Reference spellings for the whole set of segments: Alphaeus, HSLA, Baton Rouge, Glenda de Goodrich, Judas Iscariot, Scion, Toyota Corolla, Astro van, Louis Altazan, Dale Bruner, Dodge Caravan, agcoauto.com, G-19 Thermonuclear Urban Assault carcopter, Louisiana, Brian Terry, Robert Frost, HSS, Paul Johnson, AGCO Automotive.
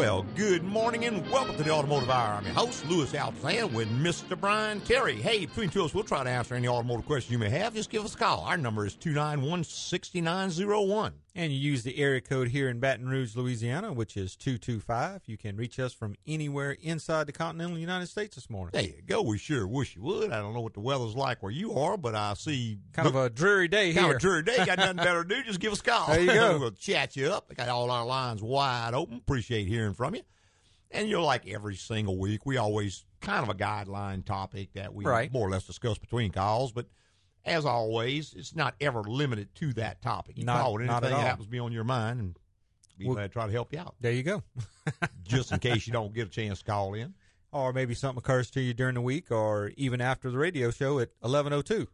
Well, good morning and welcome to the Automotive Hour. I'm your host, Louis Altazan, with Mr. Brian Terry. Hey, between two of us, we'll try to answer any automotive questions you may have. Just give us a call. Our number is 291-6901. And you use the area code here in Baton Rouge, Louisiana, which is 225. You can reach us from anywhere inside the continental United States this morning. There you go. We sure wish you would. I don't know what the weather's like where you are, but I see... Kind of a dreary day. Got nothing better to do. Just give us a call. There you go. We'll chat you up. We got all our lines wide open. Appreciate hearing from you. And you're like every single week. We always kind of a guideline topic that we more or less discuss between calls, but... As always, it's not ever limited to that topic. You call it anything that happens to be on your mind, and we'll be glad to try to help you out. There you go. Just in case you don't get a chance to call in. Or maybe something occurs to you during the week or even after the radio show at 11:02.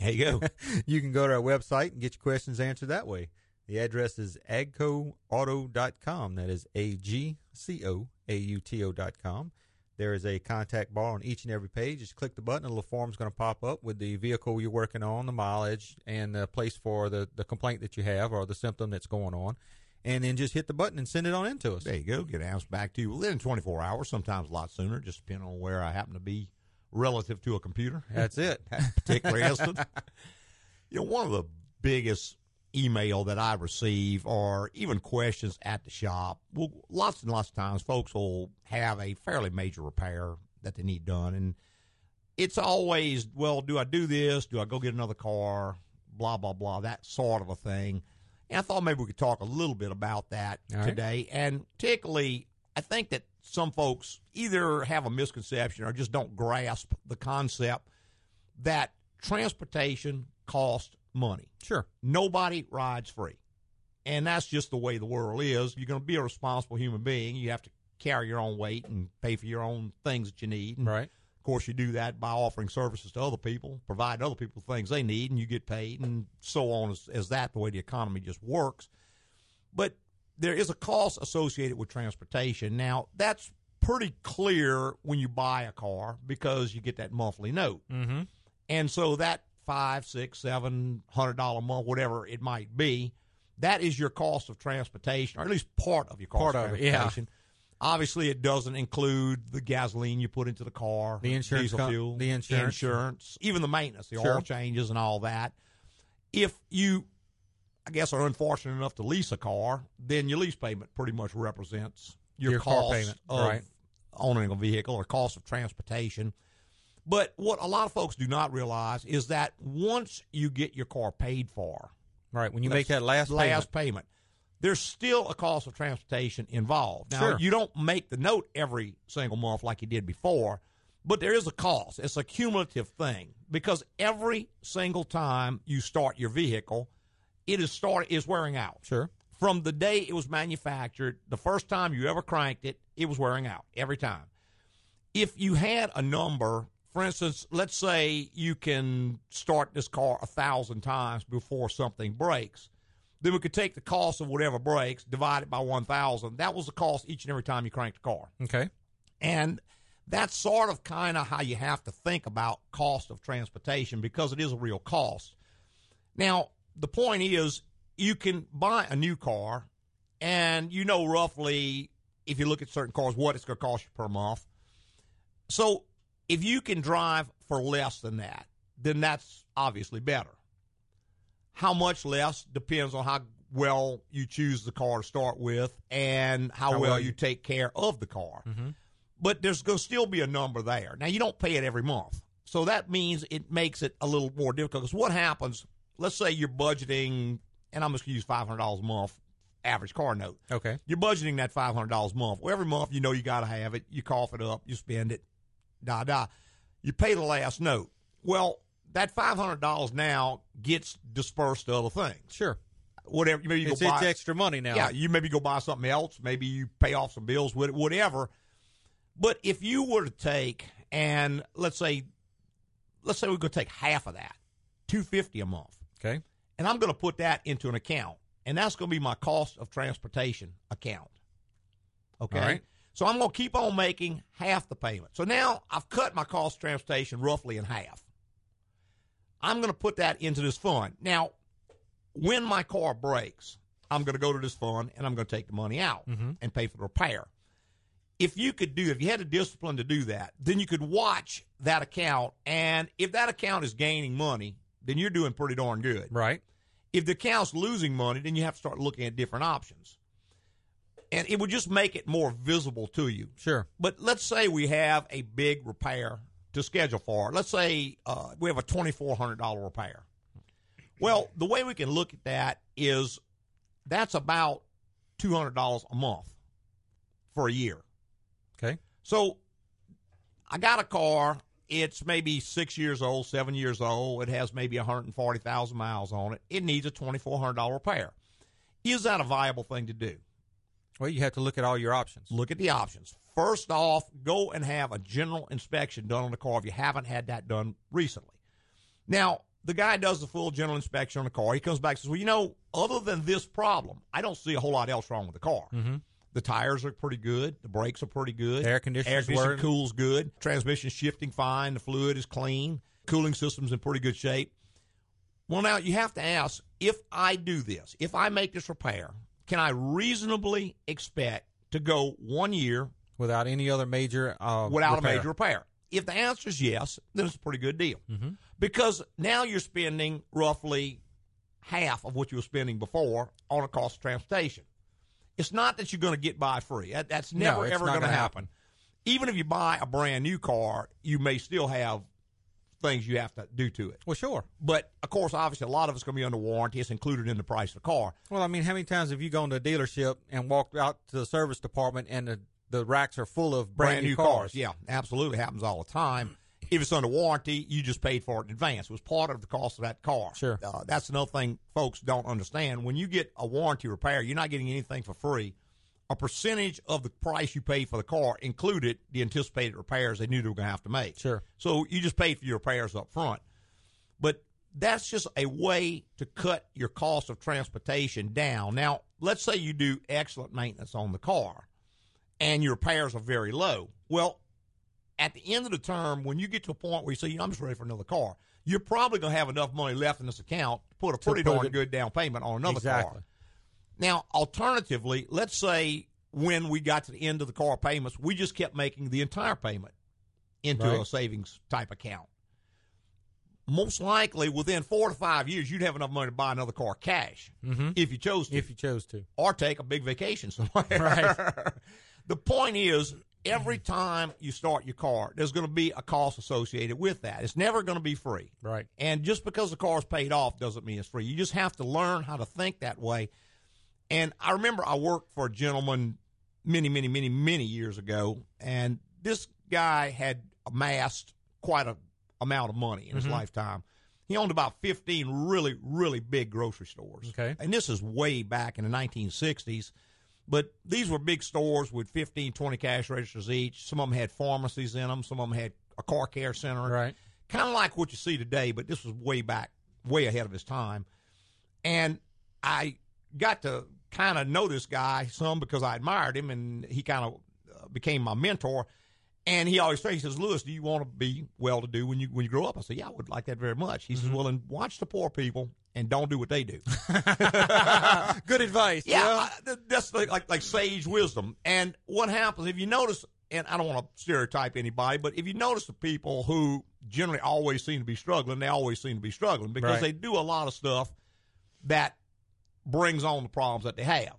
There you go. You can go to our website and get your questions answered that way. The address is agcoauto.com. That is agcoauto.com. There is a contact bar on each and every page. Just click the button. A little form is going to pop up with the vehicle you're working on, the mileage, and the place for the complaint that you have or the symptom that's going on. And then just hit the button and send it on in to us. There you go. Get answered back to you within 24 hours, sometimes a lot sooner, just depending on where I happen to be relative to a computer. That's it. That particular instance. You know, one of the biggest email that I receive or even questions at the shop. Well, lots and lots of times folks will have a fairly major repair that they need done. And it's always, well, do I do this? Do I go get another car? Blah, blah, blah, that sort of a thing. And I thought maybe we could talk a little bit about that today. And particularly, I think that some folks either have a misconception or just don't grasp the concept that transportation costs money. Sure. Nobody rides free. And that's just the way the world is. You're going to be a responsible human being. You have to carry your own weight and pay for your own things that you need. And of course, you do that by offering services to other people, provide other people things they need, and you get paid and so on as that, the way the economy just works. But there is a cost associated with transportation. Now, that's pretty clear when you buy a car because you get that monthly note. Mm-hmm. And so that $500, $600, $700 a month, whatever it might be, that is your cost of transportation, or at least part of your cost of transportation. Obviously, it doesn't include the gasoline you put into the car, the insurance, diesel fuel, the insurance, even the maintenance, the oil changes and all that. If you, I guess, are unfortunate enough to lease a car, then your lease payment pretty much represents your cost car payment of owning a vehicle or cost of transportation. But what a lot of folks do not realize is that once you get your car paid for, when you make that last payment, there's still a cost of transportation involved. Now, you don't make the note every single month like you did before, but there is a cost. It's a cumulative thing because every single time you start your vehicle, it is wearing out. Sure. From the day it was manufactured, the first time you ever cranked it, it was wearing out every time. If you had a number... For instance, let's say you can start this car 1,000 times before something breaks. Then we could take the cost of whatever breaks, divide it by 1,000. That was the cost each and every time you cranked the car. Okay. And that's sort of kind of how you have to think about cost of transportation because it is a real cost. Now, the point is you can buy a new car, and you know roughly, if you look at certain cars, what it's going to cost you per month. So... if you can drive for less than that, then that's obviously better. How much less depends on how well you choose the car to start with and how well you take care of the car. Mm-hmm. But there's going to still be a number there. Now, you don't pay it every month. So that means it makes it a little more difficult. Because what happens, let's say you're budgeting, and I'm just going to use $500 a month, average car note. Okay. You're budgeting that $500 a month. Well, every month you know you got to have it. You cough it up. You spend it. You pay the last note. Well, that $500 now gets dispersed to other things. Sure. Whatever. Maybe you go buy extra money now. Yeah, you maybe go buy something else. Maybe you pay off some bills with it, whatever. But if you were to take, and let's say we're going to take half of that, $250 a month. Okay. And I'm going to put that into an account, and that's going to be my cost of transportation account. Okay. All right. So I'm going to keep on making half the payment. So now I've cut my cost of transportation roughly in half. I'm going to put that into this fund. Now, when my car breaks, I'm going to go to this fund, and I'm going to take the money out and pay for the repair. if you had the discipline to do that, then you could watch that account. And if that account is gaining money, then you're doing pretty darn good. Right. If the account's losing money, then you have to start looking at different options. And it would just make it more visible to you. Sure. But let's say we have a big repair to schedule for. Let's say we have a $2,400 repair. Well, the way we can look at that is that's about $200 a month for a year. Okay. So I got a car. It's maybe 6 years old, 7 years old. It has maybe 140,000 miles on it. It needs a $2,400 repair. Is that a viable thing to do? Well, you have to look at all your options. Look at the options. First off, go and have a general inspection done on the car if you haven't had that done recently. Now, the guy does the full general inspection on the car. He comes back and says, well, other than this problem, I don't see a whole lot else wrong with the car. Mm-hmm. The tires are pretty good. The brakes are pretty good. Air conditioning cools good. Transmission shifting fine. The fluid is clean. Cooling system's in pretty good shape. Well, now you have to ask, if I do this, if I make this repair, can I reasonably expect to go 1 year without any other major a major repair? If the answer is yes, then it's a pretty good deal. Mm-hmm. Because now you're spending roughly half of what you were spending before on a cost of transportation. It's not that you're going to get by free. That's never, ever going to happen. Even if you buy a brand-new car, you may still have things you have to do to it. Well, sure. But, of course, obviously, a lot of it's going to be under warranty. It's included in the price of the car. Well, I mean, how many times have you gone to a dealership and walked out to the service department and the racks are full of brand-new cars? Yeah, absolutely. Happens all the time. If it's under warranty, you just paid for it in advance. It was part of the cost of that car. Sure. That's another thing folks don't understand. When you get a warranty repair, you're not getting anything for free. A percentage of the price you paid for the car included the anticipated repairs they knew they were going to have to make. Sure. So you just paid for your repairs up front. But that's just a way to cut your cost of transportation down. Now, let's say you do excellent maintenance on the car and your repairs are very low. Well, at the end of the term, when you get to a point where you say, I'm just ready for another car, you're probably going to have enough money left in this account to put a pretty darn good down payment on another car. Now, alternatively, let's say when we got to the end of the car payments, we just kept making the entire payment into a savings type account. Most likely, within 4 to 5 years, you'd have enough money to buy another car cash if you chose to. If you chose to. Or take a big vacation somewhere. Right. The point is, every time you start your car, there's going to be a cost associated with that. It's never going to be free. Right. And just because the car's paid off doesn't mean it's free. You just have to learn how to think that way. And I remember I worked for a gentleman many years ago, and this guy had amassed quite an amount of money in his lifetime. He owned about 15 really, really big grocery stores. Okay. And this is way back in the 1960s. But these were big stores with 15, 20 cash registers each. Some of them had pharmacies in them. Some of them had a car care center. Right. Kind of like what you see today, but this was way back, way ahead of his time. And I got to kind of know this guy some because I admired him, and he kind of became my mentor. And he always said, he says, Louis, do you want to be well-to-do when you grow up? I said, yeah, I would like that very much. He says, well, then watch the poor people and don't do what they do. Good advice. Yeah, that's like sage wisdom. And what happens, if you notice, and I don't want to stereotype anybody, but if you notice the people who generally always seem to be struggling, they always seem to be struggling because they do a lot of stuff that brings on the problems that they have.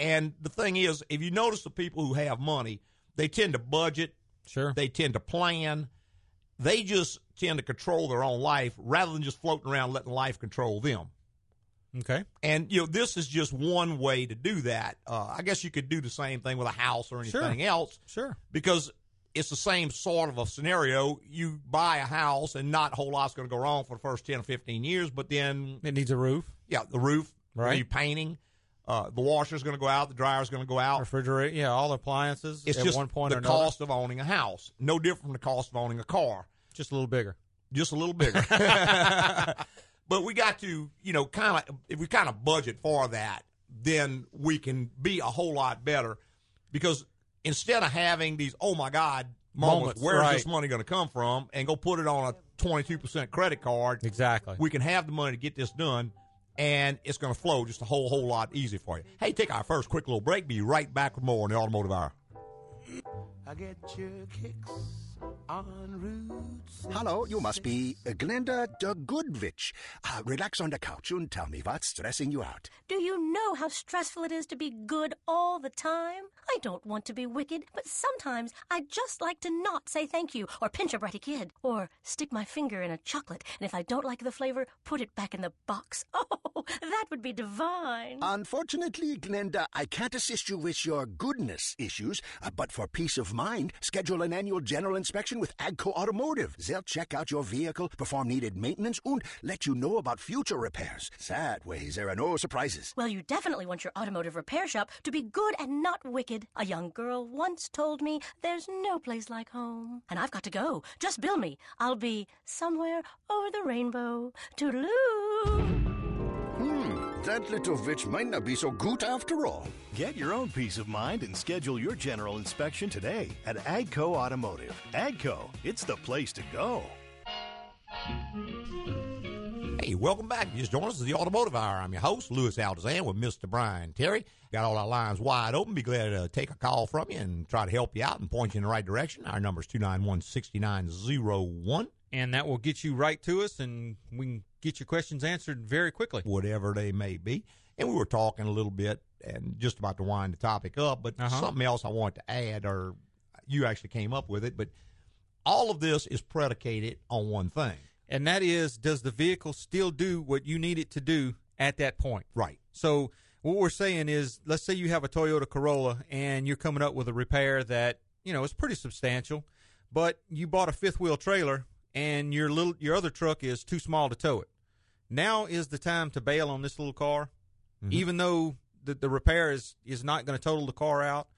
And the thing is, if you notice the people who have money, they tend to budget. Sure. They tend to plan. They just tend to control their own life rather than just floating around letting life control them. Okay. And, this is just one way to do that. I guess you could do the same thing with a house or anything else. Sure. Because it's the same sort of a scenario. You buy a house and not a whole lot's going to go wrong for the first 10 or 15 years, but then it needs a roof. Yeah, the roof. Right. New painting. The washer's going to go out. The dryer's going to go out. Refrigerator, all appliances. It's at just one point the cost of owning a house. No different from the cost of owning a car. Just a little bigger. But we got to, if we kind of budget for that, then we can be a whole lot better. Because instead of having these, oh, my God, moments, where's this money going to come from, and go put it on a 22% credit card. Exactly. We can have the money to get this done. And it's going to flow just a whole lot easier for you. Hey, take our first quick little break. Be right back with more on the Automotive Hour. I get your kicks on Route 66. Hello, you must be Glenda de Goodrich. Relax on the couch and tell me what's stressing you out. Do you know how stressful it is to be good all the time? I don't want to be wicked, but sometimes I just like to not say thank you, or pinch a bratty kid, or stick my finger in a chocolate, and if I don't like the flavor, put it back in the box. Oh, that would be divine. Unfortunately, Glenda, I can't assist you with your goodness issues, but for peace of mind, schedule an annual general inspection with AGCO Automotive. They'll check out your vehicle, perform needed maintenance, and let you know about future repairs. That way, there are no surprises. Well, you definitely want your automotive repair shop to be good and not wicked. A young girl once told me there's no place like home. And I've got to go. Just bill me. I'll be somewhere over the rainbow. Toodaloo! That little witch might not be so good after all. Get your own peace of mind and schedule your general inspection today at AGCO Automotive. AGCO, it's the place to go. Hey, welcome back. If you just joined us, this is the Automotive Hour. I'm your host, Louis Altazan, with Mr. Brian Terry. Got all our lines wide open. Be glad to take a call from you and try to help you out and point you in the right direction. Our number is 291-6901. And that will get you right to us, and we can get your questions answered very quickly. Whatever they may be. And we were talking a little bit and just about to wind the topic up, but something else I wanted to add, or you actually came up with it, but all of this is predicated on one thing. And that is, does the vehicle still do what you need it to do at that point? Right. So what we're saying is, let's say you have a Toyota Corolla and you're coming up with a repair that, you know, is pretty substantial, but you bought a fifth wheel trailer and your other truck is too small to tow it. Now is the time to bail on this little car, even though the repair is not going to total the car out,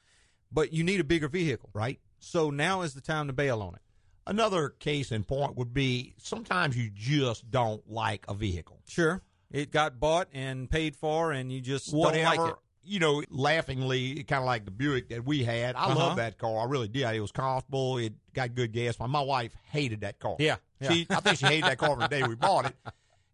but you need a bigger vehicle, right? So now is the time to bail on it. Another case in point would be sometimes you just don't like a vehicle. Sure. It got bought and paid for, and you just don't like it. You know, laughingly, kind of like the Buick that we had. I love that car. I really did. It was comfortable. It got good gas. My wife hated that car. Yeah. I think she hated that car from the day we bought it.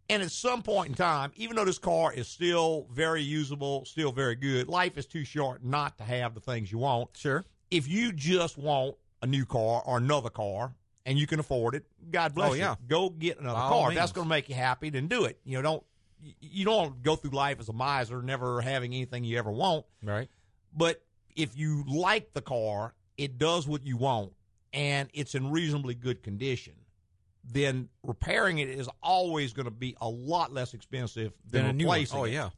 And at some point in time, even though this car is still very usable, still very good, life is too short not to have the things you want. Sure. If you just want a new car or another car and you can afford it, God bless you. Go get another car. If that's going to make you happy, then do it. You know, you don't go through life as a miser, never having anything you ever want. Right. But if you like the car, it does what you want, and it's in reasonably good condition, then repairing it is always going to be a lot less expensive than replacing it. Oh, yeah.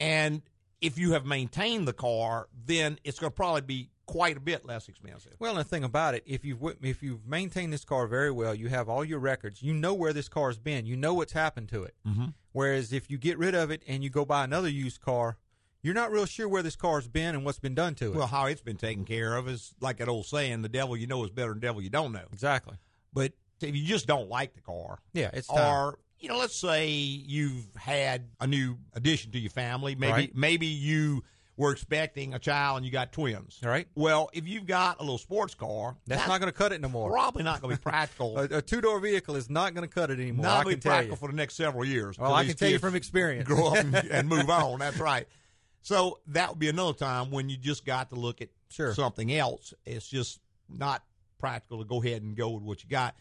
And if you have maintained the car, then it's going to probably be quite a bit less expensive. Well, the thing about it, if you've maintained this car very well, you have all your records, you know where this car's been, you know what's happened to it. Whereas if you get rid of it and you go buy another used car, you're not real sure where this car's been and what's been done to it. Well, how it's been taken care of is like that old saying, the devil you know is better than the devil you don't know. Exactly. But if you just don't like the car, it's time. Or, you know, let's say you've had a new addition to your family, maybe you were expecting a child and you got twins. All right. Well, if you've got a little sports car, that's not going to cut it no more. Probably not going to be practical. A two-door vehicle is not going to cut it anymore. Not going to be practical for the next several years. Well, I can tell you from experience. Grow up and move on. That's right. So that would be another time when you just got to look at something else. It's just not practical to go ahead and go with what you got.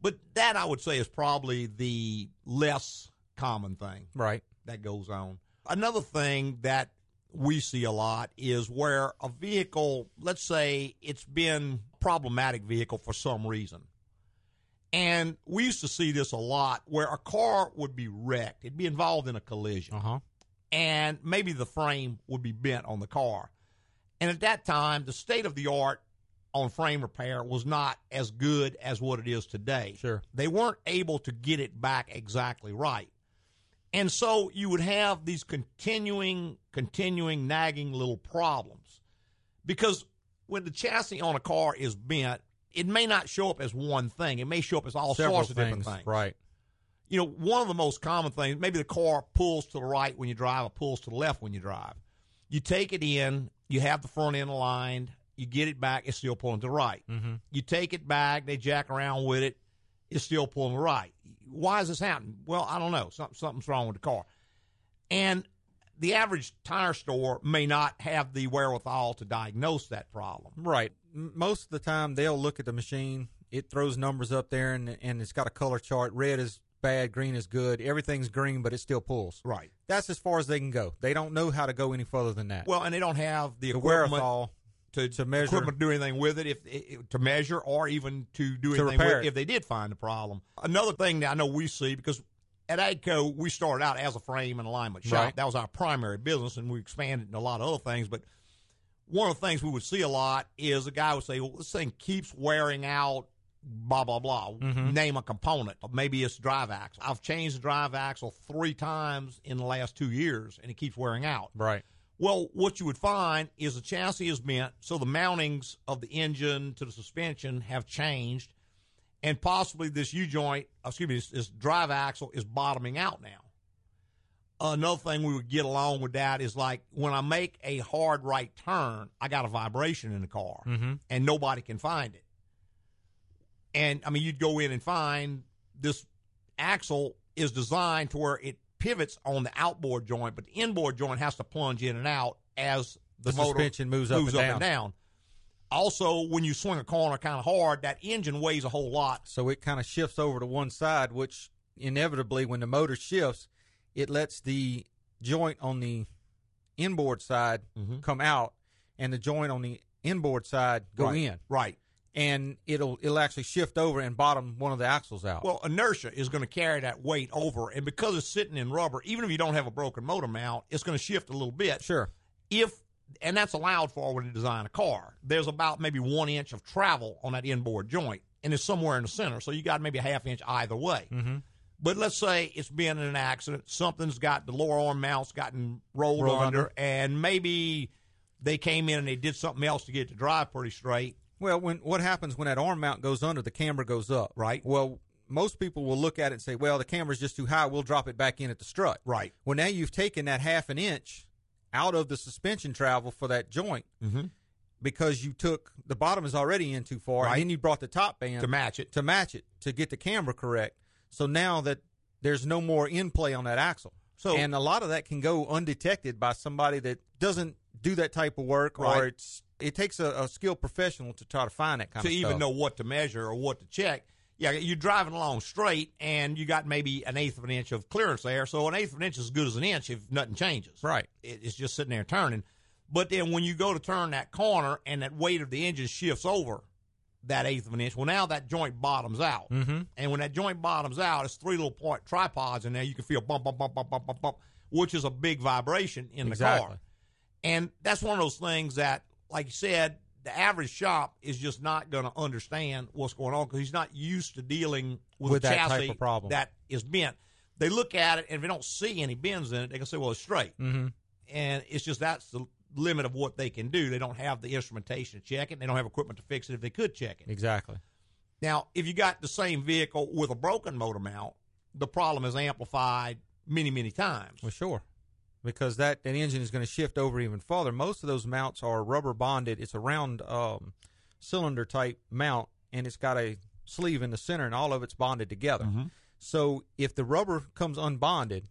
But that, I would say, is probably the less common thing. Right. That goes on. Another thing that we see a lot is where a vehicle, let's say it's been a problematic vehicle for some reason. And we used to see this a lot where a car would be wrecked. It'd be involved in a collision. And maybe the frame would be bent on the car. And at that time, the state of the art on frame repair was not as good as what it is today. Sure. They weren't able to get it back exactly right. And so you would have these continuing, nagging little problems. Because when the chassis on a car is bent, it may not show up as one thing. It may show up as all sorts of different things. Right. You know, one of the most common things, maybe the car pulls to the right when you drive or pulls to the left when you drive. You take it in, you have the front end aligned, you get it back, it's still pulling to the right. You take it back, they jack around with it, it's still pulling to the right. Why is this happening? Well, I don't know. Something's wrong with the car. And the average tire store may not have the wherewithal to diagnose that problem. Right. Most of the time, they'll look at the machine. It throws numbers up there, and it's got a color chart. Red is bad, green is good. Everything's green, but it still pulls. Right. That's as far as they can go. They don't know how to go any further than that. Well, and they don't have the wherewithal to measure, equipment to do anything with it, to measure or even to do anything with it if they did find a problem. Another thing that I know we see, because at AGCO, we started out as a frame and alignment shop. Right. That was our primary business, and we expanded into a lot of other things. But one of the things we would see a lot is a guy would say, well, this thing keeps wearing out, blah, blah, blah. Mm-hmm. Name a component. Maybe it's drive axle. I've changed the drive axle 3 times in the last 2 years, and it keeps wearing out. Right. Well, what you would find is the chassis is bent, so the mountings of the engine to the suspension have changed. And possibly this U-joint, this drive axle is bottoming out now. Another thing we would get along with that is like when I make a hard right turn, I got a vibration in the car, mm-hmm. and nobody can find it. And, I mean, you'd go in and find this axle is designed to where it pivots on the outboard joint, but the inboard joint has to plunge in and out as the motor suspension moves up and down. Also, when you swing a corner kind of hard, that engine weighs a whole lot. So it kind of shifts over to one side, which inevitably when the motor shifts, it lets the joint on the inboard side mm-hmm. come out and the joint on the inboard side go in. Right. And it'll actually shift over and bottom one of the axles out. Well, inertia is going to carry that weight over. And because it's sitting in rubber, even if you don't have a broken motor mount, it's going to shift a little bit. Sure. And that's allowed for when you design a car. There's about maybe 1 inch of travel on that inboard joint, and it's somewhere in the center, so you got maybe a ½ inch either way. Mm-hmm. But let's say it's been in an accident. Something's got the lower arm mount's gotten rolled under, and maybe they came in and they did something else to get it to drive pretty straight. Well, what happens when that arm mount goes under, the camber goes up, right? Well, most people will look at it and say, well, the camber's just too high. We'll drop it back in at the strut. Right. Well, now you've taken that ½ an inch out of the suspension travel for that joint mm-hmm. because you took the bottom is already in too far, right. and then you brought the top band to match it to get the camber correct. So now that there's no more in play on that axle. So, and a lot of that can go undetected by somebody that doesn't do that type of work, right. or it takes a skilled professional to try to find that kind of stuff. To even know what to measure or what to check. Yeah, you're driving along straight, and you got maybe 1/8 of an inch of clearance there. So 1/8 of an inch is as good as 1 inch if nothing changes. Right. It's just sitting there turning. But then when you go to turn that corner and that weight of the engine shifts over that 1/8 of an inch, well, now that joint bottoms out. Mm-hmm. And when that joint bottoms out, it's 3 little point tripods in there. You can feel bump, bump, bump, bump, bump, bump, bump, which is a big vibration in the car. And that's one of those things that, like you said, the average shop is just not going to understand what's going on because he's not used to dealing with a that chassis type of problem. That is bent. They look at it, and if they don't see any bends in it, they can say, well, it's straight. Mm-hmm. And it's just that's the limit of what they can do. They don't have the instrumentation to check it, and they don't have equipment to fix it if they could check it. Exactly. Now, if you got the same vehicle with a broken motor mount, the problem is amplified many, many times. Well, sure. Because that engine is going to shift over even farther. Most of those mounts are rubber bonded. It's a round cylinder type mount, and it's got a sleeve in the center, and all of it's bonded together. Mm-hmm. So if the rubber comes unbonded,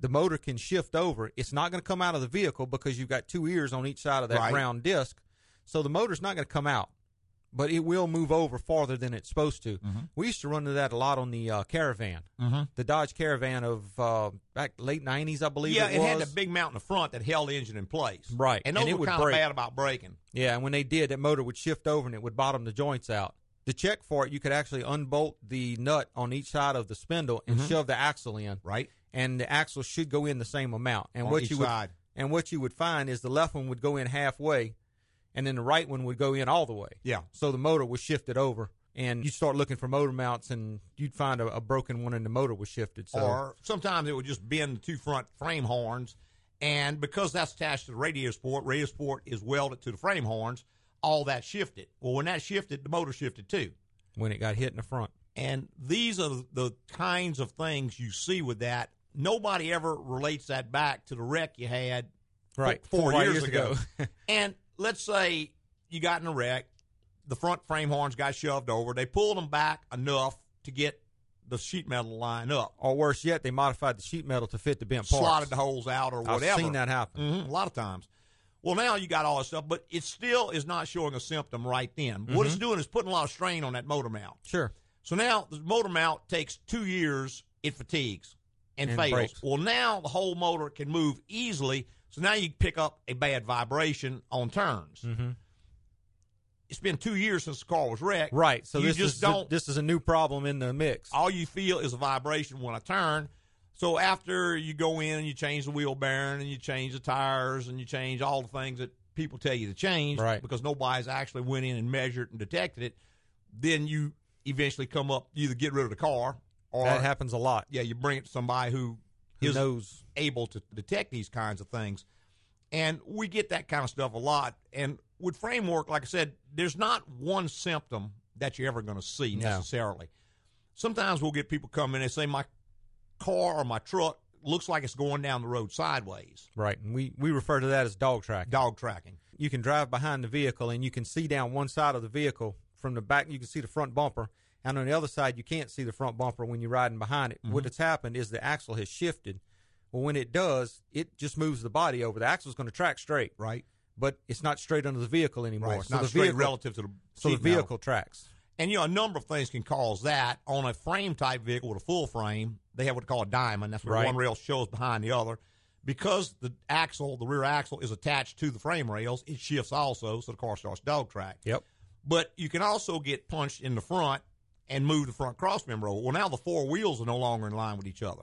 the motor can shift over. It's not going to come out of the vehicle because you've got 2 ears on each side of that right. round disc. So the motor's not going to come out, but it will move over farther than it's supposed to. Mm-hmm. We used to run into that a lot on the Caravan, mm-hmm. the Dodge Caravan of back late 90s, I believe it was. Yeah, it had the big mount in the front that held the engine in place. Right. And those were kind of bad about braking. Yeah, and when they did, that motor would shift over and it would bottom the joints out. To check for it, you could actually unbolt the nut on each side of the spindle and mm-hmm. shove the axle in. Right. And the axle should go in the same amount. And what you would find is the left one would go in halfway, and then the right one would go in all the way. Yeah. So the motor was shifted over, and you'd start looking for motor mounts, and you'd find a broken one, and the motor was shifted. So. Or sometimes it would just bend the 2 front frame horns, and because that's attached to the radiator sport is welded to the frame horns, all that shifted. Well, when that shifted, the motor shifted too. When it got hit in the front. And these are the kinds of things you see with that. Nobody ever relates that back to the wreck you had right. four years ago. And let's say you got in a wreck, the front frame horns got shoved over. They pulled them back enough to get the sheet metal line up. Or worse yet, they modified the sheet metal to fit the bent parts. Slotted the holes out or whatever. I've seen that happen. Mm-hmm. A lot of times. Well, now you got all this stuff, but it still is not showing a symptom right then. Mm-hmm. What it's doing is putting a lot of strain on that motor mount. Sure. So now the motor mount takes 2 years, it fatigues and fails. Breaks. Well, now the whole motor can move easily, so now you pick up a bad vibration on turns. Mm-hmm. It's been 2 years since the car was wrecked. Right. So this is a new problem in the mix. All you feel is a vibration when I turn. So after you go in and you change the wheel bearing and you change the tires and you change all the things that people tell you to change, right, because nobody's actually went in and measured and detected it, then you eventually come up, you either get rid of the car or... That happens a lot. Yeah, you bring it to somebody who knows, able to detect these kinds of things. And we get that kind of stuff a lot. And with framework, like I said, there's not one symptom that you're ever going to see necessarily. No. Sometimes we'll get people come in and say, my car or my truck looks like it's going down the road sideways. Right. And we refer to that as dog tracking. Dog tracking. You can drive behind the vehicle and you can see down one side of the vehicle. From the back, you can see the front bumper. And on the other side, you can't see the front bumper when you're riding behind it. Mm-hmm. What has happened is the axle has shifted. Well, when it does, it just moves the body over. The axle's going to track straight. Right. But it's not straight under the vehicle anymore. Right. It's not straight relative to the So the vehicle tracks. And, you know, a number of things can cause that. On a frame-type vehicle with a full frame, they have what they call a diamond. That's where one rail shows behind the other. Because the axle, the rear axle, is attached to the frame rails, it shifts also, so the car starts dog track. Yep. But you can also get punched in the front and move the front crossmember over. Well, now the four wheels are no longer in line with each other.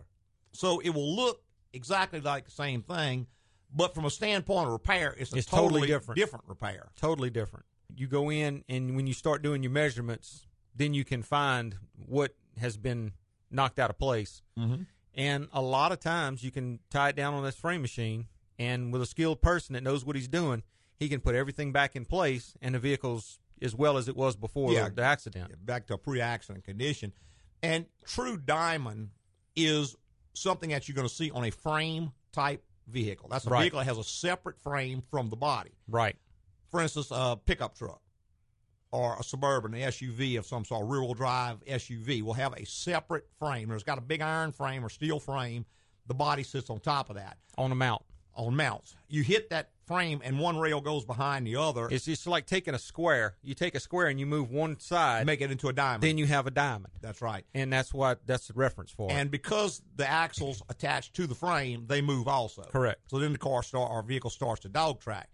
So it will look exactly like the same thing, but from a standpoint of repair, it's totally different repair. Totally different. You go in, and when you start doing your measurements, then you can find what has been knocked out of place. Mm-hmm. And a lot of times you can tie it down on this frame machine, and with a skilled person that knows what he's doing, he can put everything back in place, and the vehicle's as well as it was before the accident. Yeah, back to a pre-accident condition. And true diamond is something that you're going to see on a frame-type vehicle. That's a vehicle that has a separate frame from the body. Right. For instance, a pickup truck or a Suburban, an SUV of some sort, a rear-wheel drive SUV, will have a separate frame. It's got a big iron frame or steel frame. The body sits on top of that. On a mount. On mounts. You hit that frame and one rail goes behind the other. It's just like taking a square. You take a square and you move one side. Make it into a diamond. Then you have a diamond. That's right. And that's the reference for it. And because the axles attached to the frame, they move also. Correct. So then the vehicle starts to dog track.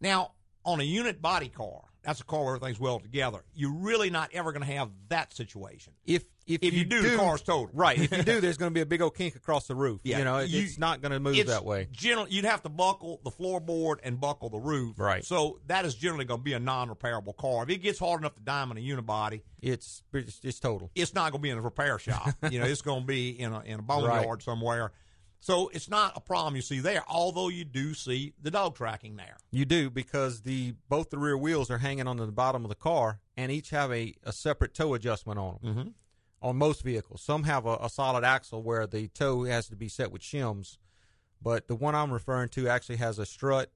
Now, on a unit body car, that's a car where everything's welded together, you're really not ever going to have that situation. If you do, the car's totaled. Right. If you do, there's going to be a big old kink across the roof. Yeah, you know, it's not going to move that way. Generally, you'd have to buckle the floorboard and buckle the roof. Right. So that is generally going to be a non-repairable car. If it gets hard enough to diamond a unibody, it's total. It's not going to be in a repair shop. You know, it's going to be in a boneyard somewhere. So it's not a problem you see there, although you do see the dog tracking there. You do, because both the rear wheels are hanging on the bottom of the car, and each have a separate toe adjustment on them, mm-hmm. on most vehicles. Some have a solid axle where the toe has to be set with shims, but the one I'm referring to actually has a strut,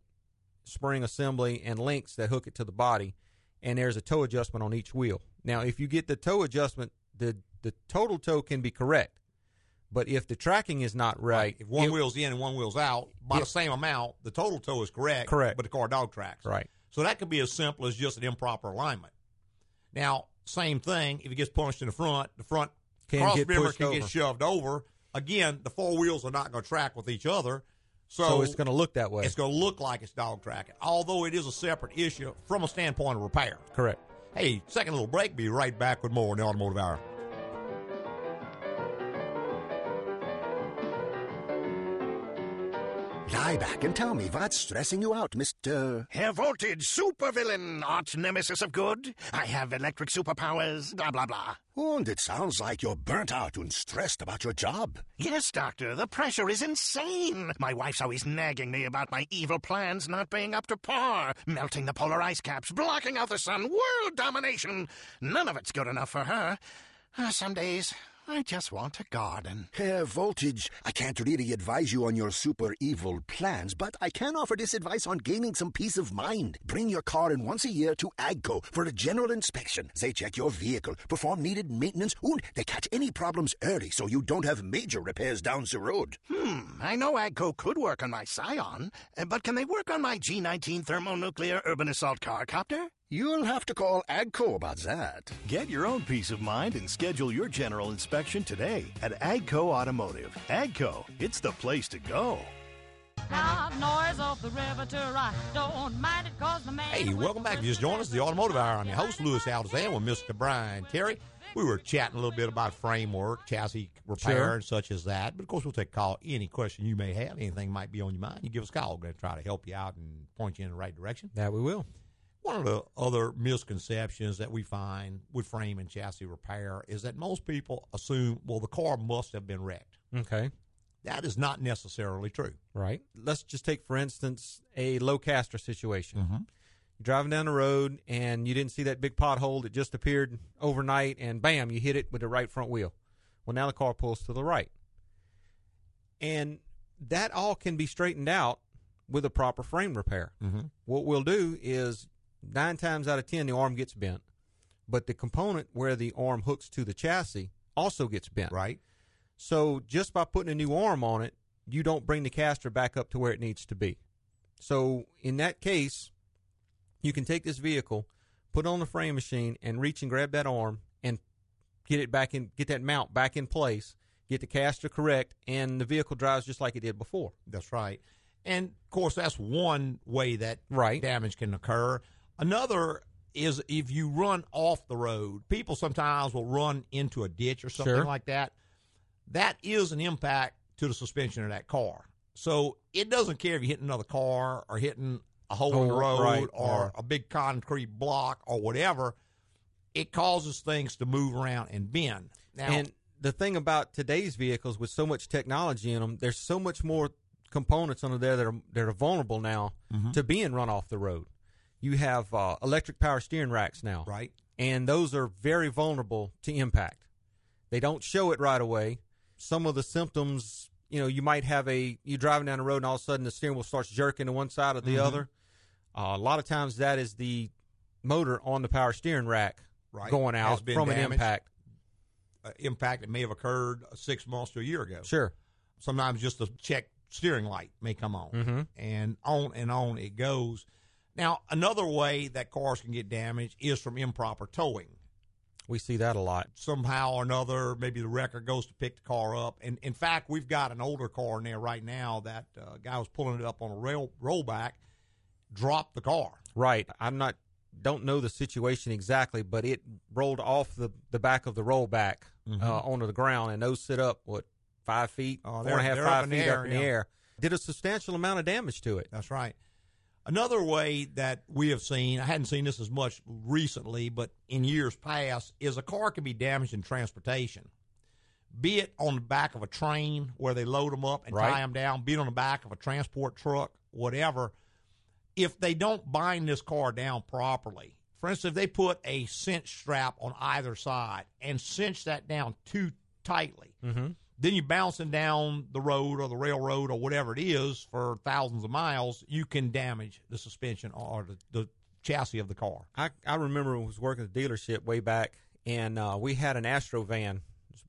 spring assembly, and links that hook it to the body, and there's a toe adjustment on each wheel. Now, if you get the toe adjustment, the total toe can be correct. But if the tracking is not right. If one wheel's in and one wheel's out, by the same amount, the total toe is correct. Correct. But the car dog tracks. Right. So that could be as simple as just an improper alignment. Now, same thing. If it gets punched in the front crossmember can get shoved over. Again, the four wheels are not going to track with each other. So it's going to look that way. It's going to look like it's dog tracking, although it is a separate issue from a standpoint of repair. Correct. Hey, second little break. Be right back with more in the Automotive Hour. Lie back and tell me what's stressing you out, Mr. Herr Voltage, supervillain, arch nemesis of good. I have electric superpowers, blah, blah, blah. Oh, and it sounds like you're burnt out and stressed about your job. Yes, Doctor, the pressure is insane. My wife's always nagging me about my evil plans not being up to par, melting the polar ice caps, blocking out the sun, world domination. None of it's good enough for her. Some days I just want a garden. Voltage, I can't really advise you on your super evil plans, but I can offer this advice on gaining some peace of mind. Bring your car in once a year to AGCO for a general inspection. They check your vehicle, perform needed maintenance, and they catch any problems early so you don't have major repairs down the road. I know AGCO could work on my Scion, but can they work on my G-19 Thermonuclear Urban Assault carcopter? You'll have to call AGCO about that. Get your own peace of mind and schedule your general inspection today at AGCO Automotive. AGCO, it's the place to go. Hey, welcome back. If you just joined us, the Automotive Hour. I'm your host, Louis Altazan, with Mr. Brian Terry. We were chatting a little bit about framework, chassis repair, and such as that. But, of course, we'll take a call. Any question you may have, anything might be on your mind, you give us a call. We're going to try to help you out and point you in the right direction. That we will. One of the other misconceptions that we find with frame and chassis repair is that most people assume, well, the car must have been wrecked. Okay. That is not necessarily true. Right. Let's just take, for instance, a low caster situation. Mm-hmm. You're driving down the road, and you didn't see that big pothole that just appeared overnight, and bam, you hit it with the right front wheel. Well, now the car pulls to the right. And that all can be straightened out with a proper frame repair. Mm-hmm. What we'll do is... 9 times out of 10, the arm gets bent, but the component where the arm hooks to the chassis also gets bent. Right. So just by putting a new arm on it, you don't bring the caster back up to where it needs to be. So in that case, you can take this vehicle, put it on the frame machine, and reach and grab that arm and get it back in, get that mount back in place, get the caster correct, and the vehicle drives just like it did before. That's right. And, of course, that's one way that damage can occur. Another is if you run off the road. People sometimes will run into a ditch or something like that. That is an impact to the suspension of that car. So it doesn't care if you hit another car or hitting a hole in the road or a big concrete block or whatever. It causes things to move around and bend. Now, and the thing about today's vehicles with so much technology in them, there's so much more components under there that are vulnerable now to being run off the road. You have electric power steering racks now. Right. And those are very vulnerable to impact. They don't show it right away. Some of the symptoms, you know, you might have you're driving down the road and all of a sudden the steering wheel starts jerking to one side or the other. A lot of times that is the motor on the power steering rack going out from damaged. An impact. Impact that may have occurred 6 months to a year ago. Sure. Sometimes just the check steering light may come on. Mm-hmm. And on it goes. Now, another way that cars can get damaged is from improper towing. We see that a lot. Somehow or another, maybe the wrecker goes to pick the car up. And, in fact, we've got an older car in there right now that a guy was pulling it up on a rollback, dropped the car. Right. Don't know the situation exactly, but it rolled off the back of the rollback onto the ground. And those sit up, 5 feet? 4.5, 5 feet up in the air. Did a substantial amount of damage to it. That's right. Another way that we have seen, I hadn't seen this as much recently, but in years past, is a car can be damaged in transportation, be it on the back of a train where they load them up and tie them down, be it on the back of a transport truck, whatever. If they don't bind this car down properly, for instance, if they put a cinch strap on either side and cinch that down too tightly, then you're bouncing down the road or the railroad or whatever it is for thousands of miles, you can damage the suspension or the chassis of the car. I remember I was working at the dealership way back, and we had an Astro van.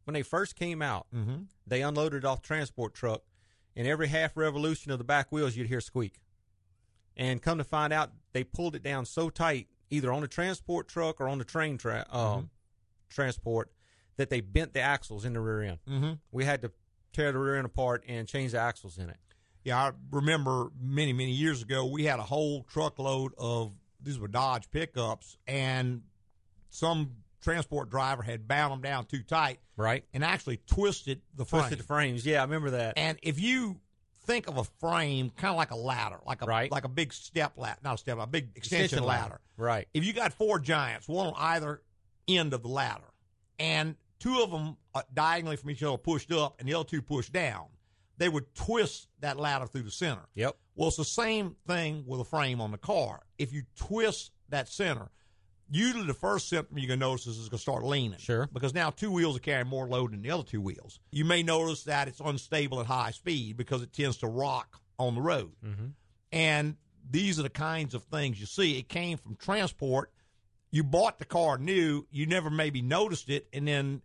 When they first came out, they unloaded it off the transport truck, and every half revolution of the back wheels, you'd hear squeak. And come to find out, they pulled it down so tight, either on the transport truck or on the train transport, that they bent the axles in the rear end. We had to tear the rear end apart and change the axles in it. Yeah, I remember many, many years ago, we had a whole truckload of, these were Dodge pickups, and some transport driver had bound them down too tight. Right. And actually twisted the frame. Twisted the frames, yeah, I remember that. And if you think of a frame kind of like a ladder, like a big step ladder, not a step ladder, a big extension ladder. Right. If you got four giants, one on either end of the ladder, and two of them diagonally from each other pushed up and the other two pushed down, they would twist that ladder through the center. Yep. Well, it's the same thing with a frame on the car. If you twist that center, usually the first symptom you're going to notice is it's going to start leaning. Sure. Because now two wheels are carrying more load than the other two wheels. You may notice that it's unstable at high speed because it tends to rock on the road. Mm-hmm. And these are the kinds of things you see. It came from transport. You bought the car new. You never maybe noticed it. And then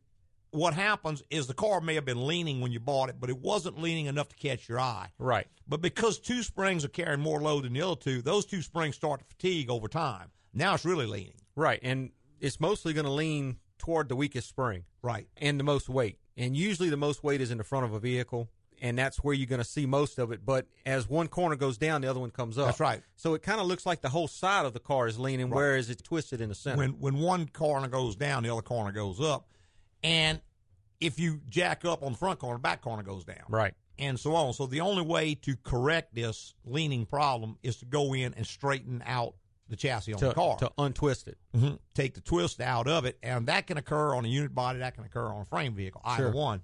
what happens is the car may have been leaning when you bought it, but it wasn't leaning enough to catch your eye. Right. But because two springs are carrying more load than the other two, those two springs start to fatigue over time. Now it's really leaning. Right. And it's mostly going to lean toward the weakest spring. Right. And the most weight. And usually the most weight is in the front of a vehicle. And that's where you're going to see most of it. But as one corner goes down, the other one comes up. That's right. So it kind of looks like the whole side of the car is leaning, right, whereas it's twisted in the center. When one corner goes down, the other corner goes up. And if you jack up on the front corner, back corner goes down. Right. And so on. So the only way to correct this leaning problem is to go in and straighten out the chassis on the car. To untwist it. Mm-hmm. Take the twist out of it. And that can occur on a unit body. That can occur on a frame vehicle. Either one.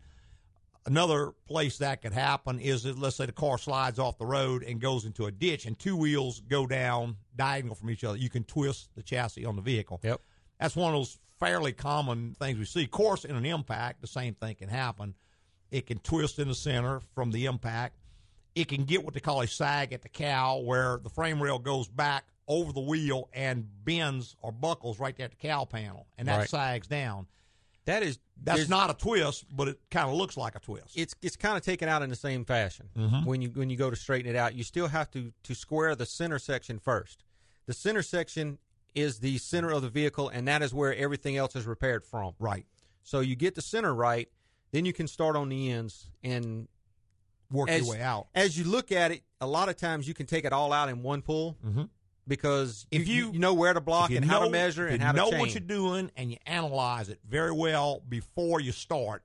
Another place that could happen is that, let's say, the car slides off the road and goes into a ditch, and two wheels go down diagonal from each other. You can twist the chassis on the vehicle. Yep. That's one of those fairly common things we see. Of course, in an impact, the same thing can happen. It can twist in the center from the impact. It can get what they call a sag at the cowl, where the frame rail goes back over the wheel and bends or buckles right there at the cowl panel, and that sags down. That's not a twist, but it kind of looks like a twist. It's kind of taken out in the same fashion. Mm-hmm. When you go to straighten it out, you still have to square the center section first. The center section is the center of the vehicle, and that is where everything else is repaired from. Right. So you get the center right, then you can start on the ends and work your way out. As you look at it, a lot of times you can take it all out in one pull. Mm-hmm. Because if you know where to block and how to measure and how to change. If you know what you're doing and you analyze it very well before you start,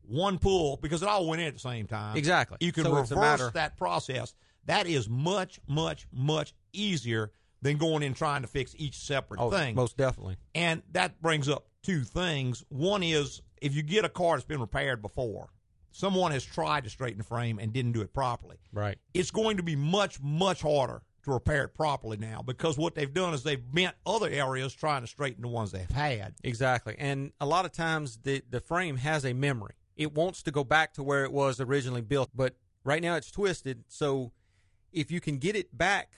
one pull, because it all went in at the same time. Exactly. You can reverse that process. That is much, much, much easier than going in trying to fix each separate thing. Most definitely. And that brings up two things. One is, if you get a car that's been repaired before, someone has tried to straighten the frame and didn't do it properly. Right. It's going to be much, much harder to repair it properly now, because what they've done is they've bent other areas trying to straighten the ones they've had. Exactly. And a lot of times the frame has a memory. It wants to go back to where it was originally built, but right now it's twisted. So if you can get it back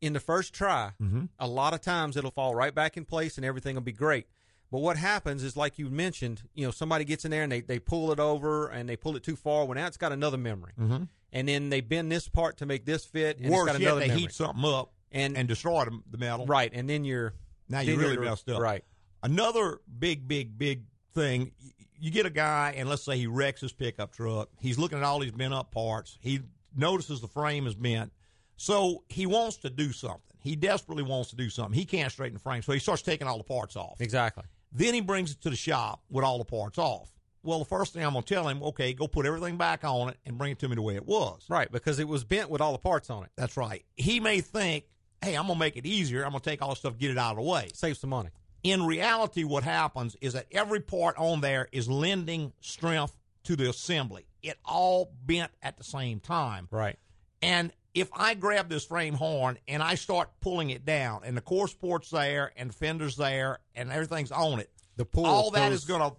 in the first try, mm-hmm, a lot of times it'll fall right back in place and everything will be great. But what happens is, like you mentioned, somebody gets in there and they pull it over and they pull it too far. Well, now it's got another memory. Mm-hmm. And then they bend this part to make this fit. And worse, it's got another memory. Heat something up and destroy the metal. Right. And then you're really messed up. Right. Another big, big, big thing, you get a guy and let's say he wrecks his pickup truck. He's looking at all these bent up parts. He notices the frame is bent. So he wants to do something. He desperately wants to do something. He can't straighten the frame. So he starts taking all the parts off. Exactly. Then he brings it to the shop with all the parts off. Well, the first thing I'm going to tell him, okay, go put everything back on it and bring it to me the way it was. Right, because it was bent with all the parts on it. That's right. He may think, hey, I'm going to make it easier. I'm going to take all the stuff, get it out of the way. Save some money. In reality, what happens is that every part on there is lending strength to the assembly. It all bent at the same time. Right. And if I grab this frame horn and I start pulling it down, and the core support's there, and the fender's there, and everything's on it, that is going to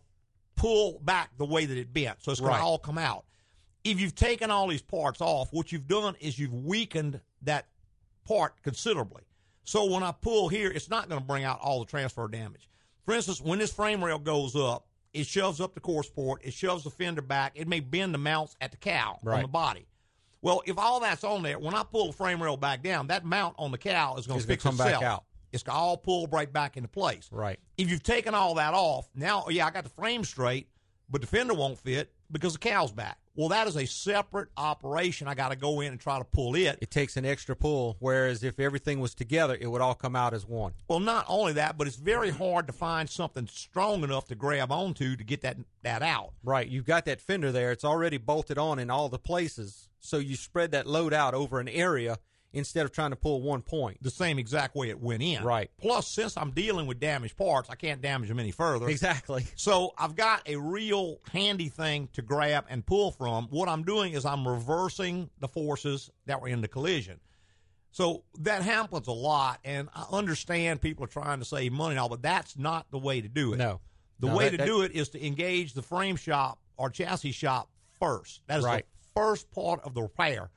pull back the way that it bent. So it's going to all come out. If you've taken all these parts off, what you've done is you've weakened that part considerably. So when I pull here, it's not going to bring out all the transfer damage. For instance, when this frame rail goes up, it shoves up the core support, it shoves the fender back, it may bend the mounts at the cowl on the body. Well, if all that's on there, when I pull the frame rail back down, that mount on the cowl is going to fix itself. Back out. It's going to all pull right back into place. Right. If you've taken all that off, now, I got the frame straight, but the fender won't fit because the cowl's back. Well, that is a separate operation. I got to go in and try to pull it. It takes an extra pull, whereas if everything was together, it would all come out as one. Well, not only that, but it's very hard to find something strong enough to grab onto to get that out. Right. You've got that fender there. It's already bolted on in all the places, so you spread that load out over an area instead of trying to pull one point. The same exact way it went in. Right. Plus, since I'm dealing with damaged parts, I can't damage them any further. Exactly. So I've got a real handy thing to grab and pull from. What I'm doing is I'm reversing the forces that were in the collision. So that happens a lot, and I understand people are trying to save money and all, but that's not the way to do it. No. The way to do it is to engage the frame shop or chassis shop first. That is right. The first part of the repair.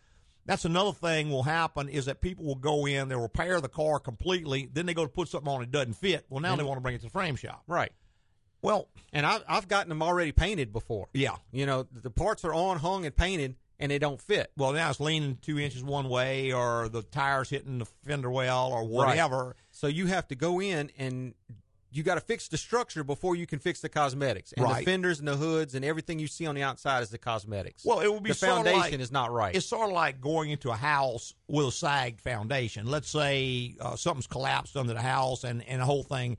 That's another thing will happen is that people will go in, they'll repair the car completely, then they go to put something on it that doesn't fit. Well, now they want to bring it to the frame shop. Right. Well, and I've gotten them already painted before. Yeah. You know, the parts are on, hung, and painted, and they don't fit. Well, now it's leaning 2 inches one way, or the tire's hitting the fender well, or whatever. Right. So you have to go in, and you got to fix the structure before you can fix the cosmetics. And the fenders and the hoods and everything you see on the outside is the cosmetics. Well, it would be the foundation is not right. It's sort of like going into a house with a sagged foundation. Let's say something's collapsed under the house and the whole thing.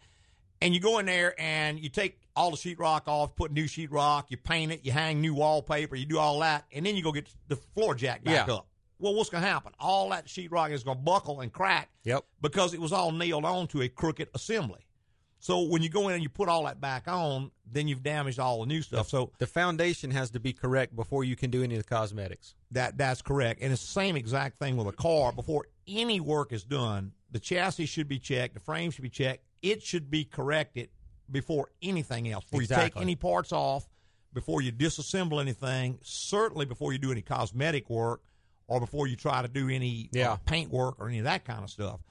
And you go in there and you take all the sheetrock off, put new sheetrock, you paint it, you hang new wallpaper, you do all that, and then you go get the floor jack back up. Well, what's going to happen? All that sheetrock is going to buckle and crack because it was all nailed on to a crooked assembly. So when you go in and you put all that back on, then you've damaged all the new stuff. So the foundation has to be correct before you can do any of the cosmetics. That's correct. And it's the same exact thing with a car. Before any work is done, the chassis should be checked, the frame should be checked. It should be corrected before anything else. Before you take any parts off, before you disassemble anything, certainly before you do any cosmetic work or before you try to do any paint work or any of that kind of stuff.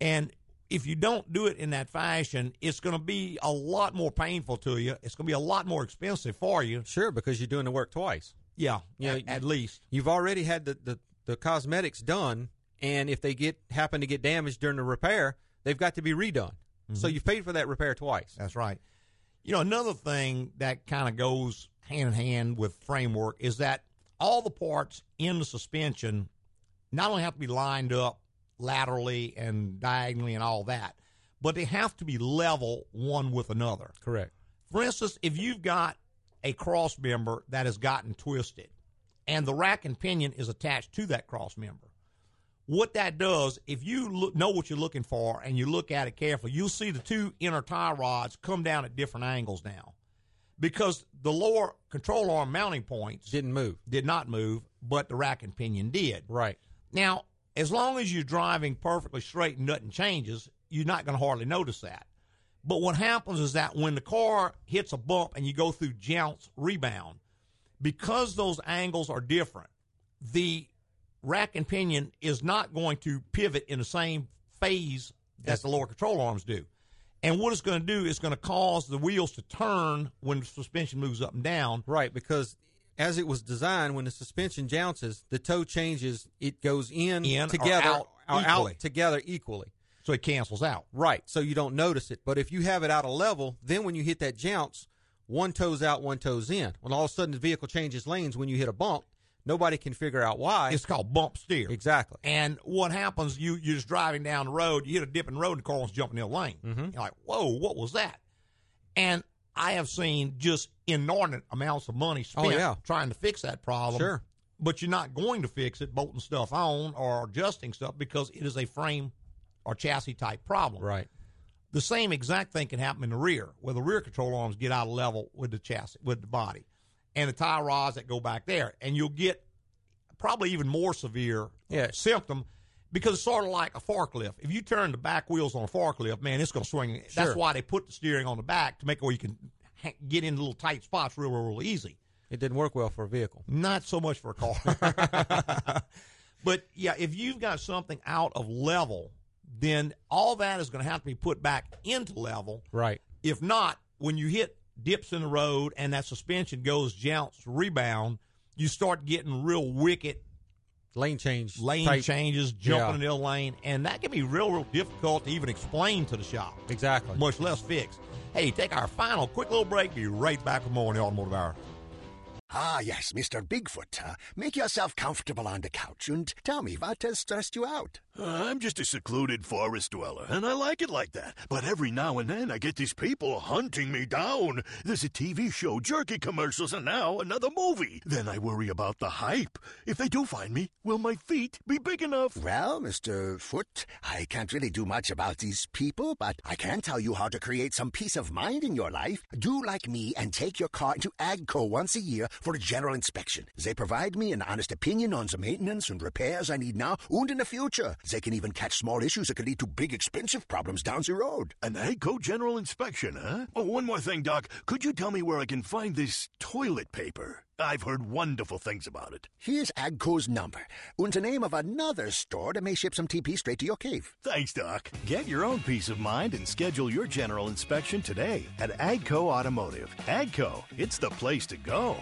And if you don't do it in that fashion, it's going to be a lot more painful to you. It's going to be a lot more expensive for you. Sure, because you're doing the work twice. Yeah, at least. You've already had the cosmetics done, and if they happen to get damaged during the repair, they've got to be redone. Mm-hmm. So you've paid for that repair twice. That's right. You know, another thing that kind of goes hand in hand with framework is that all the parts in the suspension not only have to be lined up laterally and diagonally and all that, but they have to be level one with another. Correct. For instance, if you've got a cross member that has gotten twisted and the rack and pinion is attached to that cross member, what that does, if you know what you're looking for and you look at it carefully, you'll see the two inner tie rods come down at different angles now because the lower control arm mounting points did not move, but the rack and pinion did. Right. Now, as long as you're driving perfectly straight and nothing changes, you're not going to hardly notice that. But what happens is that when the car hits a bump and you go through jounce rebound, because those angles are different, the rack and pinion is not going to pivot in the same phase that the lower control arms do. And what it's going to do is going to cause the wheels to turn when the suspension moves up and down. Right, because as it was designed, when the suspension jounces, the toe changes. It goes in together or out together equally. So it cancels out. Right, so you don't notice it. But if you have it out of level, then when you hit that jounce, one toe's out, one toe's in. When all of a sudden the vehicle changes lanes when you hit a bump, nobody can figure out why. It's called bump steer. Exactly. And what happens, you're just driving down the road, you hit a dip in the road, and the car wants to jump in the other lane. Mm-hmm. You're like, whoa, what was that? And I have seen just inordinate amounts of money spent trying to fix that problem. Sure. But you're not going to fix it, bolting stuff on or adjusting stuff, because it is a frame or chassis-type problem. Right. The same exact thing can happen in the rear, where the rear control arms get out of level with the chassis, with the body, and the tie rods that go back there. And you'll get probably even more severe symptom, because it's sort of like a forklift. If you turn the back wheels on a forklift, man, it's going to swing. Sure. That's why they put the steering on the back, to make it where you can get in little tight spots real, real, real easy. It didn't work well for a vehicle. Not so much for a car. But, yeah, if you've got something out of level, then all that is going to have to be put back into level. Right. If not, when you hit dips in the road and that suspension goes jounce rebound, you start getting real wicked lane changes, jumping in the other lane, and that can be real, real difficult to even explain to the shop. Exactly. Much less fix. Hey, take our final quick little break. Be right back with more on the Automotive Hour. Ah, yes, Mr. Bigfoot. Make yourself comfortable on the couch and tell me what has stressed you out. I'm just a secluded forest dweller, and I like it like that. But every now and then I get these people hunting me down. There's a TV show, jerky commercials, and now another movie. Then I worry about the hype. If they do find me, will my feet be big enough? Well, Mr. Foot, I can't really do much about these people, but I can tell you how to create some peace of mind in your life. Do like me and take your car into AGCO once a year for a general inspection. They provide me an honest opinion on the maintenance and repairs I need now and in the future. They can even catch small issues that could lead to big, expensive problems down the road. An AGCO General Inspection, huh? Oh, one more thing, Doc. Could you tell me where I can find this toilet paper? I've heard wonderful things about it. Here's AGCO's number and the name of another store that may ship some TP straight to your cave. Thanks, Doc. Get your own peace of mind and schedule your general inspection today at AGCO Automotive. AGCO, it's the place to go.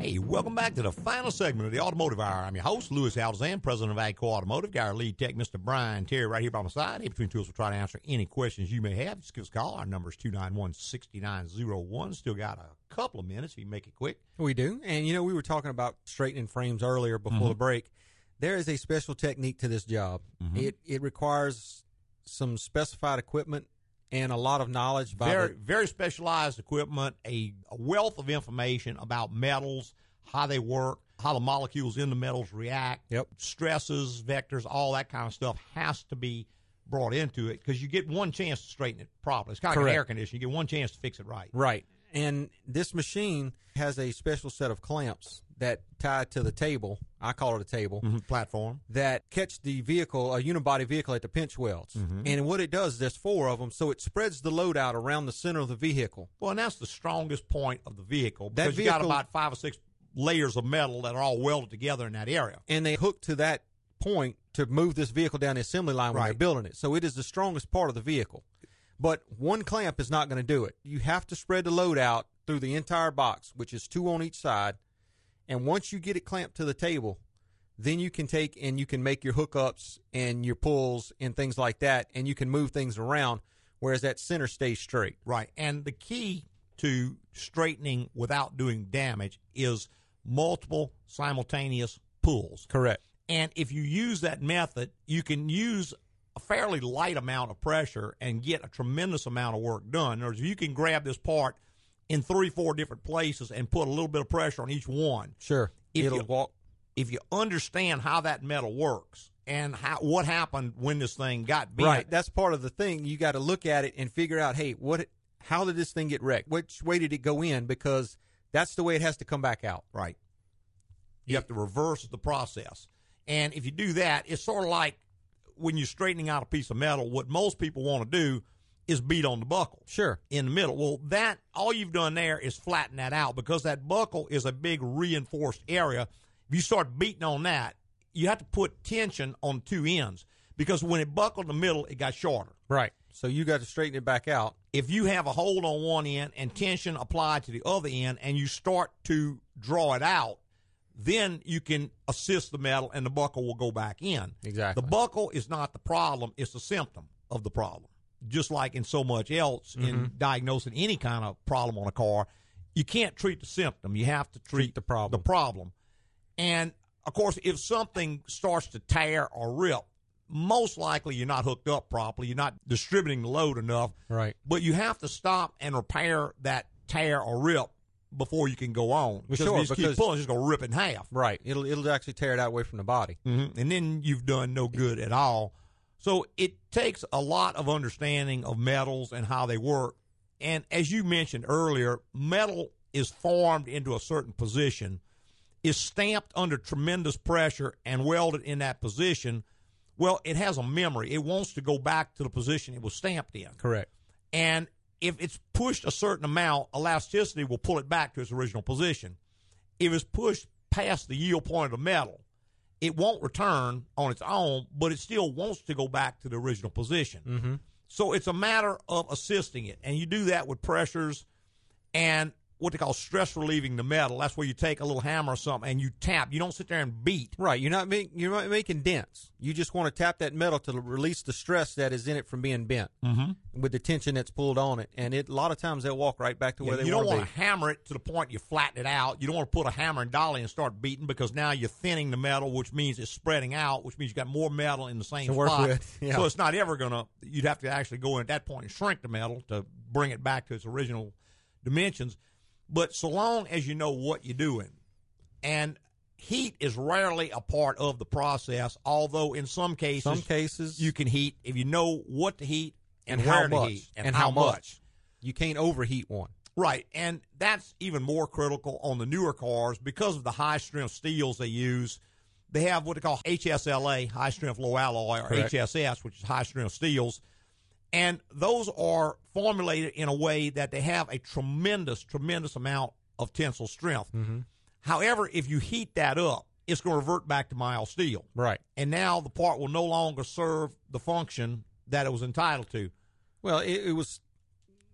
Hey, welcome back to the final segment of the Automotive Hour. I'm your host, Louis Altazan, president of AGCO Automotive. Got our lead tech, Mr. Brian Terry, right here by my side. In between tools, we'll try to answer any questions you may have. Just give us a call. Our number is 291-6901. Still got a couple of minutes if you make it quick. We do. And, you know, we were talking about straightening frames earlier before the break. There is a special technique to this job. It requires some specified equipment and a lot of knowledge. Very specialized equipment, a wealth of information about metals, how they work, how the molecules in the metals react, stresses, vectors, all that kind of stuff has to be brought into it because you get one chance to straighten it properly. It's kind of like an air conditioner. You get one chance to fix it right. Right. And this machine has a special set of clamps that tie to the table. I call it a table. Platform. That catch the vehicle, a unibody vehicle, at the pinch welds. And what it does, there's four of them, so it spreads the load out around the center of the vehicle. Well, and that's the strongest point of the vehicle because you've got about 5 or 6 layers of metal that are all welded together in that area. And they hook to that point to move this vehicle down the assembly line when they're building it. So it is the strongest part of the vehicle. But one clamp is not going to do it. You have to spread the load out through the entire box, which is 2 on each side. And once you get it clamped to the table, then you can take and you can make your hookups and your pulls and things like that, and you can move things around, whereas that center stays straight. Right. And the key to straightening without doing damage is multiple simultaneous pulls. Correct. And if you use that method, you can use a fairly light amount of pressure and get a tremendous amount of work done. In other words, you can grab this part in 3 or 4 different places and put a little bit of pressure on each one. Sure. If you understand how that metal works and how, what happened when this thing got bent. Right. That's part of the thing. You got to look at it and figure out, hey, how did this thing get wrecked? Which way did it go in? Because that's the way it has to come back out. Right. You have to reverse the process. And if you do that, it's sort of like, when you're straightening out a piece of metal, what most people want to do is beat on the buckle. Sure. In the middle. Well, that all you've done there is flatten that out because that buckle is a big reinforced area. If you start beating on that, you have to put tension on 2 ends because when it buckled in the middle, it got shorter. Right. So you got to straighten it back out. If you have a hold on one end and tension applied to the other end and you start to draw it out, then you can assist the metal and the buckle will go back in. Exactly. The buckle is not the problem. It's a symptom of the problem. Just like in so much else in diagnosing any kind of problem on a car, you can't treat the symptom. You have to treat the problem. And, of course, if something starts to tear or rip, most likely you're not hooked up properly. You're not distributing the load enough. Right. But you have to stop and repair that tear or rip before you can go on. Because if you just keep pulling, it's just going to rip it in half. Right. It'll actually tear it out away from the body. And then you've done no good at all. So it takes a lot of understanding of metals and how they work. And as you mentioned earlier, metal is formed into a certain position, is stamped under tremendous pressure and welded in that position. Well, it has a memory. It wants to go back to the position it was stamped in. Correct. And if it's pushed a certain amount, elasticity will pull it back to its original position. If it's pushed past the yield point of the metal, it won't return on its own, but it still wants to go back to the original position. So it's a matter of assisting it, and you do that with pressures and what they call stress relieving the metal. That's where you take a little hammer or something and you tap. You don't sit there and beat. Right. You're not making dents. You just want to tap that metal to release the stress that is in it from being bent with the tension that's pulled on it. And a lot of times they'll walk right back to where they want to be. You don't want to hammer it to the point you flatten it out. You don't want to put a hammer and dolly and start beating because now you're thinning the metal, which means it's spreading out, which means you've got more metal in the same spot. Yeah. So it's not ever going to – you'd have to actually go in at that point and shrink the metal to bring it back to its original dimensions. But so long as you know what you're doing, and heat is rarely a part of the process, although in some cases you can heat if you know what to heat and where to heat and how much. You can't overheat one. Right, and that's even more critical on the newer cars because of the high-strength steels they use. They have what they call HSLA, high-strength low alloy, or correct. HSS, which is high-strength steels. And those are formulated in a way that they have a tremendous, tremendous amount of tensile strength. Mm-hmm. However, if you heat that up, it's going to revert back to mild steel. Right. And now the part will no longer serve the function that it was entitled to. Well, it was –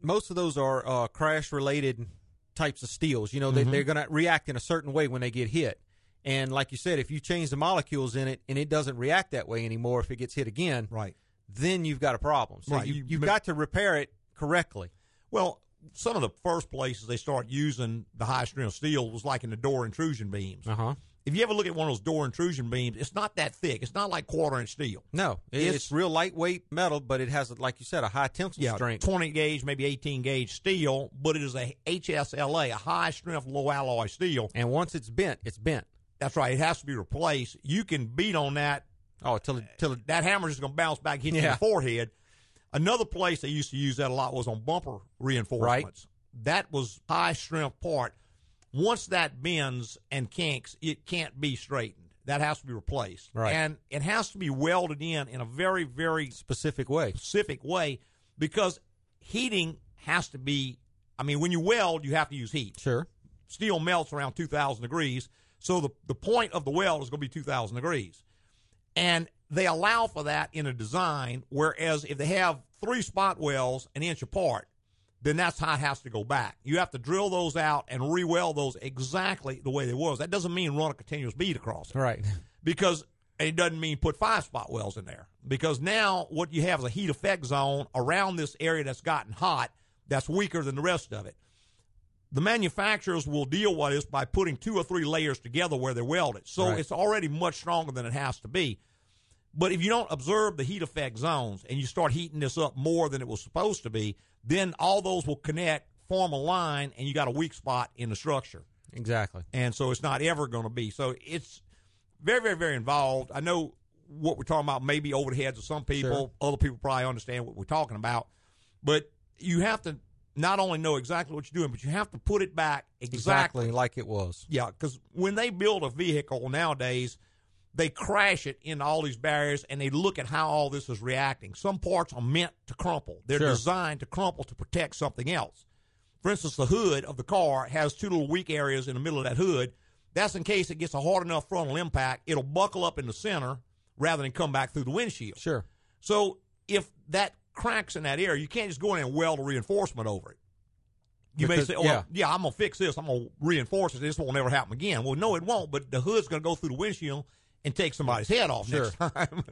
most of those are crash-related types of steels. You know, they're going to react in a certain way when they get hit. And like you said, if you change the molecules in it and it doesn't react that way anymore if it gets hit again, right, then you've got a problem. So right. you've got to repair it correctly. Well, some of the first places they start using the high-strength steel was like in the door intrusion beams. Uh-huh. If you ever look at one of those door intrusion beams, it's not that thick. It's not like quarter-inch steel. No. It's real lightweight metal, but it has, like you said, a high tensile strength. 20-gauge, maybe 18-gauge steel, but it is a HSLA, a high-strength, low-alloy steel. And once it's bent, it's bent. That's right. It has to be replaced. You can beat on that. Oh, till that hammer is going to bounce back, hit you in the forehead. Another place they used to use that a lot was on bumper reinforcements. Right. That was high-strength part. Once that bends and kinks, it can't be straightened. That has to be replaced. Right. And it has to be welded in a very, very specific way because heating has to be, I mean, when you weld, you have to use heat. Sure. Steel melts around 2,000 degrees, so the point of the weld is going to be 2,000 degrees. And they allow for that in a design, whereas if they have three spot welds an inch apart, then that's how it has to go back. You have to drill those out and re-weld those exactly the way they was. That doesn't mean run a continuous bead across it. Right. Because it doesn't mean put five spot welds in there. Because now what you have is a heat effect zone around this area that's gotten hot that's weaker than the rest of it. The manufacturers will deal with this by putting two or three layers together where they weld it. So It's already much stronger than it has to be. But if you don't observe the heat effect zones and you start heating this up more than it was supposed to be, then all those will connect, form a line, and you got a weak spot in the structure. Exactly. And so it's not ever going to be. So it's very, very, very involved. I know what we're talking about maybe over the heads of some people. Sure. Other people probably understand what we're talking about. But you have to not only know exactly what you're doing, but you have to put it back exactly like it was. Yeah, because when they build a vehicle nowadays, they crash it into all these barriers, and they look at how all this is reacting. Some parts are meant to crumple. They're designed to crumple to protect something else. For instance, the hood of the car has two little weak areas in the middle of that hood. That's in case it gets a hard enough frontal impact, it'll buckle up in the center rather than come back through the windshield. Sure. So if that cracks in that area, you can't just go in and weld a reinforcement over it. You may say, oh, yeah, I'm going to fix this. I'm going to reinforce it. This won't ever happen again. Well, no, it won't, but the hood's going to go through the windshield and take somebody's head off next time.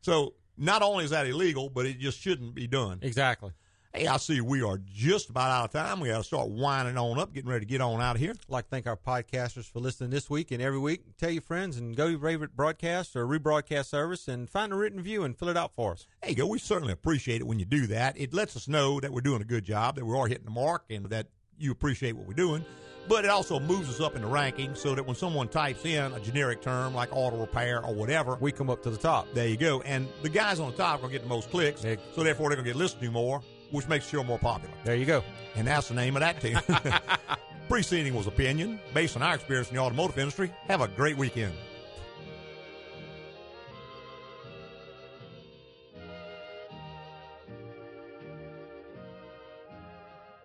So not only is that illegal, but it just shouldn't be done. Exactly. Hey, I see we are just about out of time. We got to start winding on up, getting ready to get on out of here. I'd like to thank our podcasters for listening this week and every week. Tell your friends and go to your favorite broadcast or rebroadcast service and find a written review and fill it out for us. There you go. We certainly appreciate it when you do that. It lets us know that we're doing a good job, that we are hitting the mark, and that you appreciate what we're doing. But it also moves us up in the rankings so that when someone types in a generic term like auto repair or whatever, we come up to the top. There you go. And the guys on the top are going to get the most clicks, so therefore they're going to get listened to more, which makes the show more popular. There you go. And that's the name of that team. Preceding was opinion based on our experience in the automotive industry. Have a great weekend.